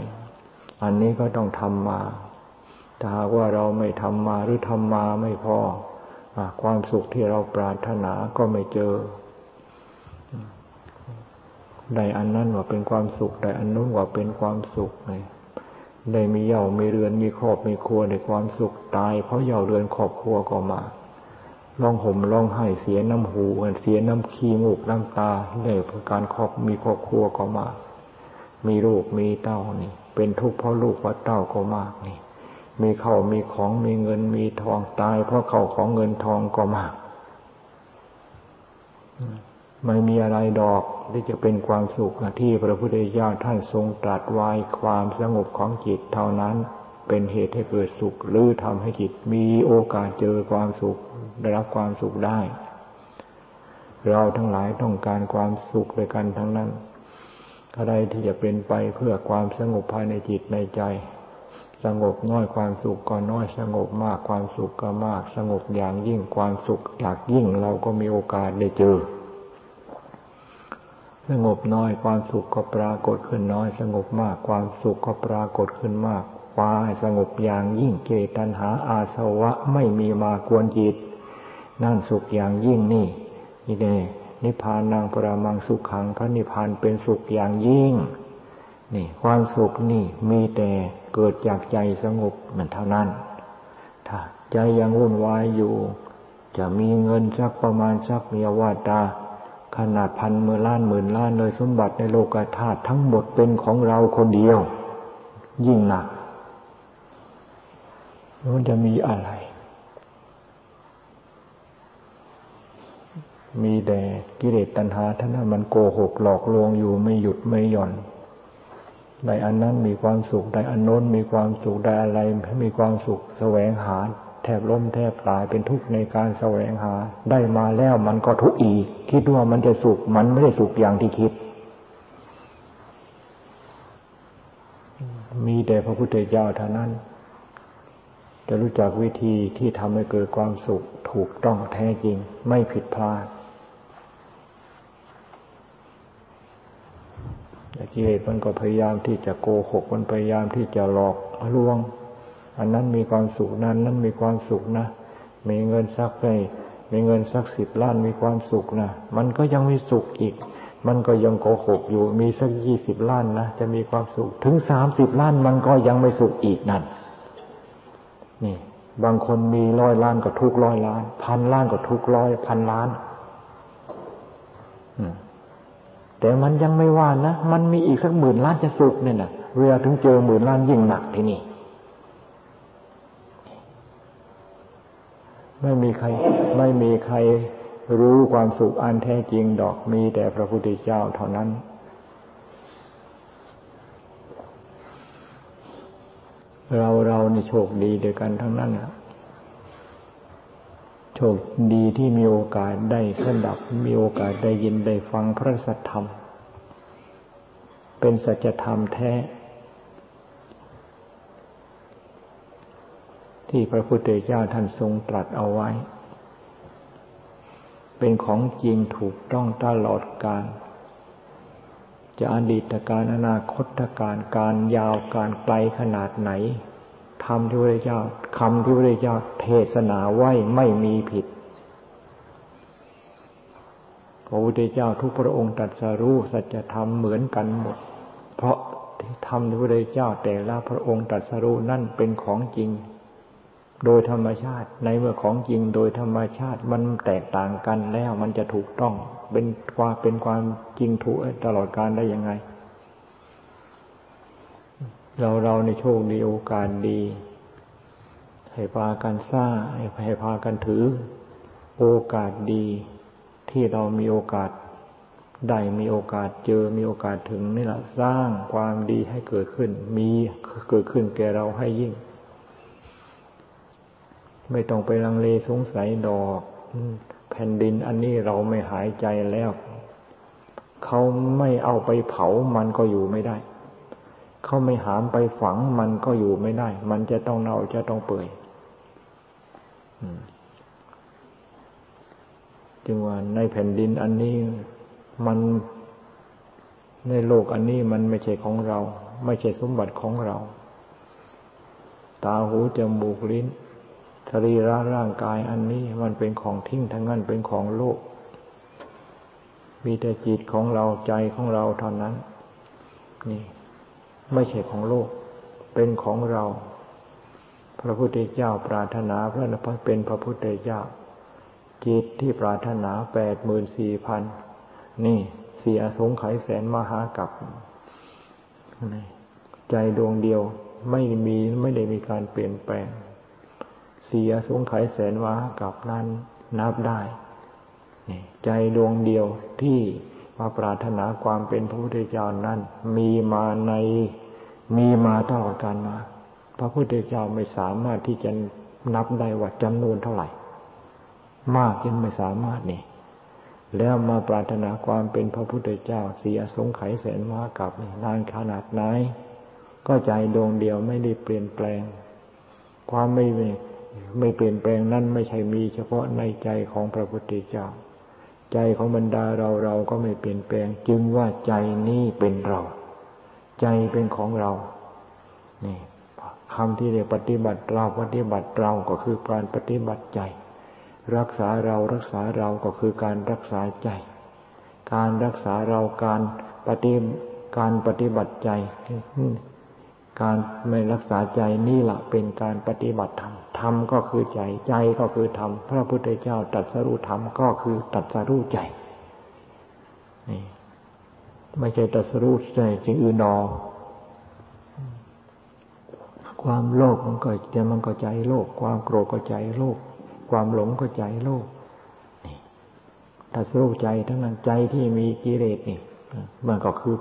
อันนี้ก็ต้องทำมาถ้าหากว่าเราไม่ทำมาหรือทำมาไม่พอความสุขที่เราปรารถนาก็ไม่เจอได้อันนั้นว่าเป็นความสุขได้อันนู้นว่าเป็นความสุขเลยได้มีเหย่ามีเรือนมีครอบมีครัวได้ความสุขตายเพราะเหย่าเรือนครอบครัวก็มาร้องห่มร้องไห้เสียน้ำหูเสียน้ำขี้งูกน้ำตาได้เพราะการครอบมีครอบครัวก็มามีลูกมีเต้านี่เป็นทุกข์เพราะลูกเพราะเต้าก็มากนี่มีข้าวมีของมีเงินมีทองตายเพราะข้าวของเงินทองก็มากไม่มีอะไรดอกที่จะเป็นความสุขที่พระพุทธเจ้าท่านทรงตรัสไว้ความสงบของจิตเท่านั้นเป็นเหตุให้เกิดสุขหรือทำให้จิตมีโอกาสเจอความสุขได้รับความสุขได้เราทั้งหลายต้องการความสุขด้วยกันทั้งนั้นอะไรที่จะเป็นไปเพื่อความสงบภายในจิตในใจสงบน้อยความสุขก็น้อยสงบมากความสุขก็มากสงบอย่างยิ่งความสุขอย่างยิ่งเราก็มีโอกาสได้เจอสงบน้อยความสุขก็ปรากฏขึ้นน้อยสงบมากความสุขก็ปรากฏขึ้นมากความสงบอย่างยิ่งเจตัณหาอาสวะไม่มีมากวนจิตนั่นสุขอย่างยิ่งนี่นี่เด้นิพพานังปรมังสุขขังพระนิพพานเป็นสุขอย่างยิ่งนี่ความสุขนี่มีแต่เกิดจากใจสงบเหมือนเท่านั้นถ้าใจยังวุ่นวายอยู่จะมีเงินสักประมาณสักมีอวตารขนาดพันหมื่นล้านหมื่นล้านเลยสมบัติในโลกธาตุทั้งหมดเป็นของเราคนเดียวยิ่งหนักมันจะมีอะไรมีแต่กิเลสตัณหาท่านมันโกหกหลอกลวงอยู่ไม่หยุดไม่หย่อนได้อันนั้นมีความสุขได้อันโน้นมีความสุขได้อะไรมีความสุขแสวงหาแทบล้มแทบตายเป็นทุกข์ในการแสวงหาได้มาแล้วมันก็ทุกข์อีกคิดว่ามันจะสุขมันไม่ได้สุขอย่างที่คิดมีแต่พระพุทธเจ้าเท่านั้นจะรู้จักวิธีที่ทำให้เกิดความสุขถูกต้องแท้จริงไม่ผิดพลาด กิเลสมันก็พยายามที่จะโกหกมันพยายามที่จะหลอกลวงอันนั้นมีความสุขนั้นนั้นมีความสุขนะมีเงินสักไปมีเงินสักสิบล้านมีความสุขนะมันก็ยังมีสุขอีกมันก็ยังโกหกอยู่มีสักยี่สิบล้านนะจะมีความสุขถึงสามสิบล้านมันก็ยังไม่สุขอีกนั่นนี่บางคนมีร้อยล้านก็ทุกร้อยล้านพันล้านก็ทุกร้อยพันล้านแต่มันยังไม่ว่านะมันมีอีกสักหมื่นล้านจะสุขเนี่ยนะเวลาถึงเจอหมื่นล้านยิ่งหนักทีนี้ไม่มีใครไม่มีใครรู้ความสุขอันแท้จริงดอกมีแต่พระพุทธเจ้าเท่านั้นเราเรานี่โชคดีด้วยกันทั้งนั้นนะโชคดีที่มีโอกาสได้ระดับมีโอกาสได้ยินได้ฟังพระสัทธรรมเป็นสัจธรรมแท้ที่พระพุทธเจ้าท่านทรงตรัสเอาไว้เป็นของจริงถูกต้องตลอดกาลจะอดีตการอนาคตการการยาวการไกลขนาดไหนธรรมที่พระพุทธเจ้าคำที่พระพุทธเจ้าเทศนาไว้ไม่มีผิดพระพุทธเจ้าทุกพระองค์ตรัสรู้สัจธรรมเหมือนกันหมดเพราะธรรมที่พระพุทธเจ้าแต่ละพระองค์ตรัสรู้นั่นเป็นของจริงโดยธรรมชาติในเมื่อของจริงโดยธรรมชาติมันแตกต่างกันแล้วมันจะถูกต้องเป็นความเป็นความจริงถูกตลอดกาลได้ยังไงเราเราในโชคดีโอกาสดีให้พากันสร้างให้พากันถือโอกาสดีที่เรามีโอกาสได้มีโอกาสเจอมีโอกาสถึงนี่แหละสร้างความดีให้เกิดขึ้นมีเกิดขึ้นแก่เราให้ยิ่งไม่ต้องไปลังเลสงสัยดอกแผ่นดินอันนี้เราไม่หายใจแล้วเขาไม่เอาไปเผามันก็อยู่ไม่ได้เขาไม่หามไปฝังมันก็อยู่ไม่ได้มันจะต้องเน่าจะต้องเปื่อยจึงว่าในแผ่นดินอันนี้มันในโลกอันนี้มันไม่ใช่ของเราไม่ใช่สมบัติของเราตาหูจมูกลิ้นสรีระร่างกายอันนี้มันเป็นของทิ้งทั้งนั้นเป็นของโลกมีแต่จิตของเราใจของเราเท่านั้นนี่ไม่ใช่ของโลกเป็นของเราพระพุทธเจ้าปรารถนาพระนภะเป็นพระพุทธเจ้าจิตที่ปรารถนา แปดหมื่นสี่พัน นี่สี่อสงไขยแสนมหากัปนี่ใจดวงเดียวไม่มีไม่ได้มีการเปลี่ยนแปลงสี่อสงไขยแสนมหากัปนั้นนับได้นี่ใจดวงเดียวที่มาปรารถนาความเป็นพระพุทธเจ้านั้นมีมาในมีมาตลอดกาลมาพระพุทธเจ้าไม่สามารถที่จะนับได้ว่าจำนวนเท่าไหร่มากจนไม่สามารถนี่แล้วมาปรารถนาความเป็นพระพุทธเจ้าสี่อสงไขยแสนมหากัปนานขนาดไหนก็ใจดวงเดียวไม่ได้เปลี่ยนแปลงความไม่ไม่เปลี่ยนแปลงนั้นไม่ใช่มีเฉพาะในใจของพระพุทธเจ้าใจของบรรดาเราเราก็ไม่เปลี่ยนแปลงจึงว่าใจนี้เป็นเราใจเป็นของเรานี่คำที่เรียกปฏิบัติเราปฏิบัติเราก็คือการปฏิบัติใจรักษาเรารักษาเราก็คือการรักษาใจการรักษาเราการปฏิการปฏิบัติใจการไม่รักษาใจนี่แหละเป็นการปฏิบัติธรรมธรรมก็คือใจใจก็คือธรรมพระพุทธเจ้าตรัสรู้ธรรมก็คือตรัสรู้ใจนี่ไม่ใช่ตรัสรู้ใจจึงอื่นนอความโลภมันก็ใจมันก็ใจโลภความโกรธก็ใจโลภความหลงก็ใจโลภนี่ตรัสรู้ใจทั้งนั้นใจที่มีกิเลสนี่มันก็คือ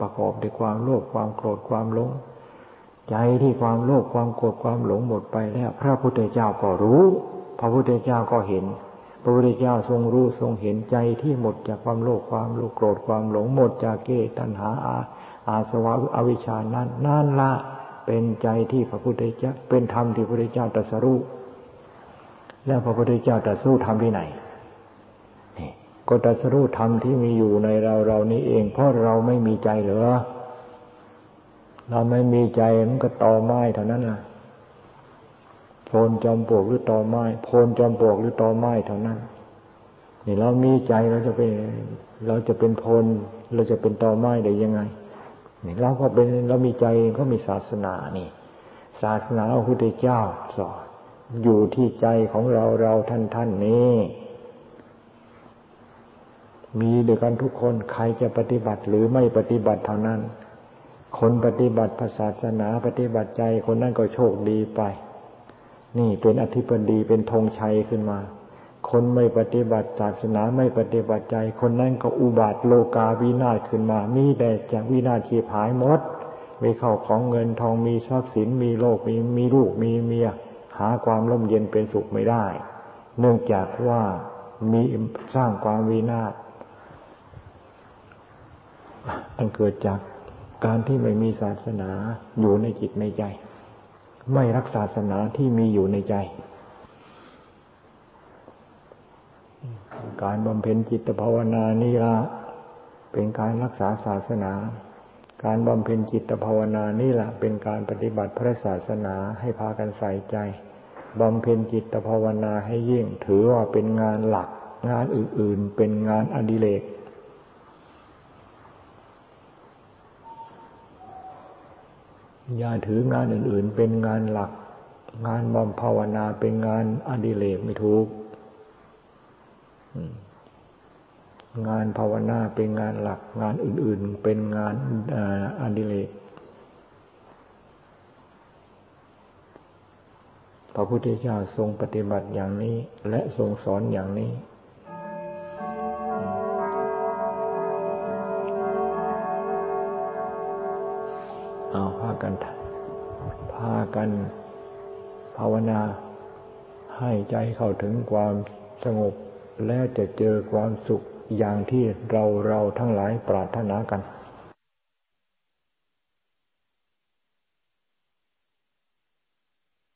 ประกอบด้วยความโลภความโกรธความหลงใจที่ความโลภความโกรธความหลงหมดไปแล้วพระพุทธเจ้าก็รู้พระพุทธเจ้าก็เห็นพระพุทธเจ้าทรงรู้ทรงเห็นใจที่หมดจากความโลภความโกรธความหลงหมดจากกิเลสตัณหาอาสวะอวิชชานั้นนั่นละเป็นใจที่พระพุทธเจ้าเป็นธรรมที่พระพุทธเจ้าตรัสรู้แล้วพระพุทธเจ้าตรัสรู้ธรรมที่ไหน ก็ตรัสรู้ธรรมที่มีอยู่ในเราเรานี้เองเพราะเราไม่มีใจเหรอเราไม่มีใจมันก็ตอไม้เท่านั้นน่ะโพนจอมปลวกหรือตอไม้โพนจอมปลวกหรือตอไม้เท่านั้นนี่เรามีใจเราจะเป็นเราจะเป็นโพนเราจะเป็นตอไม้ได้ยังไงนี่เราก็เป็นเรามีใจก็มีศาสนานี่ศาสนาพระพุทธเจ้าสอนอยู่ที่ใจของเราเราท่านท่านนี้มีด้วยกันทุกคนใครจะปฏิบัติหรือไม่ปฏิบัติเท่านั้นคนปฏิบัติศาสนาปฏิบัติใจคนนั้นก็โชคดีไปนี่เป็นอธิปดีเป็นธงชัยขึ้นมาคนไม่ปฏิบัติศาสนาไม่ปฏิบัติใจคนนั้นก็อุบาทโลกาวินาศขึ้นมามีแต่จะวินาศชีพหายหมดมีเข้าของเงินทองมีทรัพย์สินมีโลกมีมีลูกมีเมียหาความร่มเย็นเป็นสุขไม่ได้เนื่องจากว่ามีสร้างความวินาศอันเกิดจากการที่ไม่มีศาสนาอยู่ในจิตในใจไม่รักศาสนาที่มีอยู่ในใจการบำเพ็ญจิตภาวนานี่ละเป็นการรักษาศาสนาการบำเพ็ญจิตภาวนานี่ละเป็นการปฏิบัติพระศาสนาให้พากันใส่ใจบำเพ็ญจิตภาวนาให้ยิ่งถือว่าเป็นงานหลักงานอื่นๆเป็นงานอดิเรกอย่าถืองานอื่นๆเป็นงานหลักงานบำภาวนาเป็นงานอดิเรกไม่ถูกงานภาวนาเป็นงานหลักงานอื่นๆเป็นงานอดิเรกพระพุทธเจ้าทรงปฏิบัติอย่างนี้และทรงสอนอย่างนี้เอาพากันพากันภาวนาให้ใจเข้าถึงความสงบและจะเจอความสุขอย่างที่เราเราทั้งหลายปรารถนากัน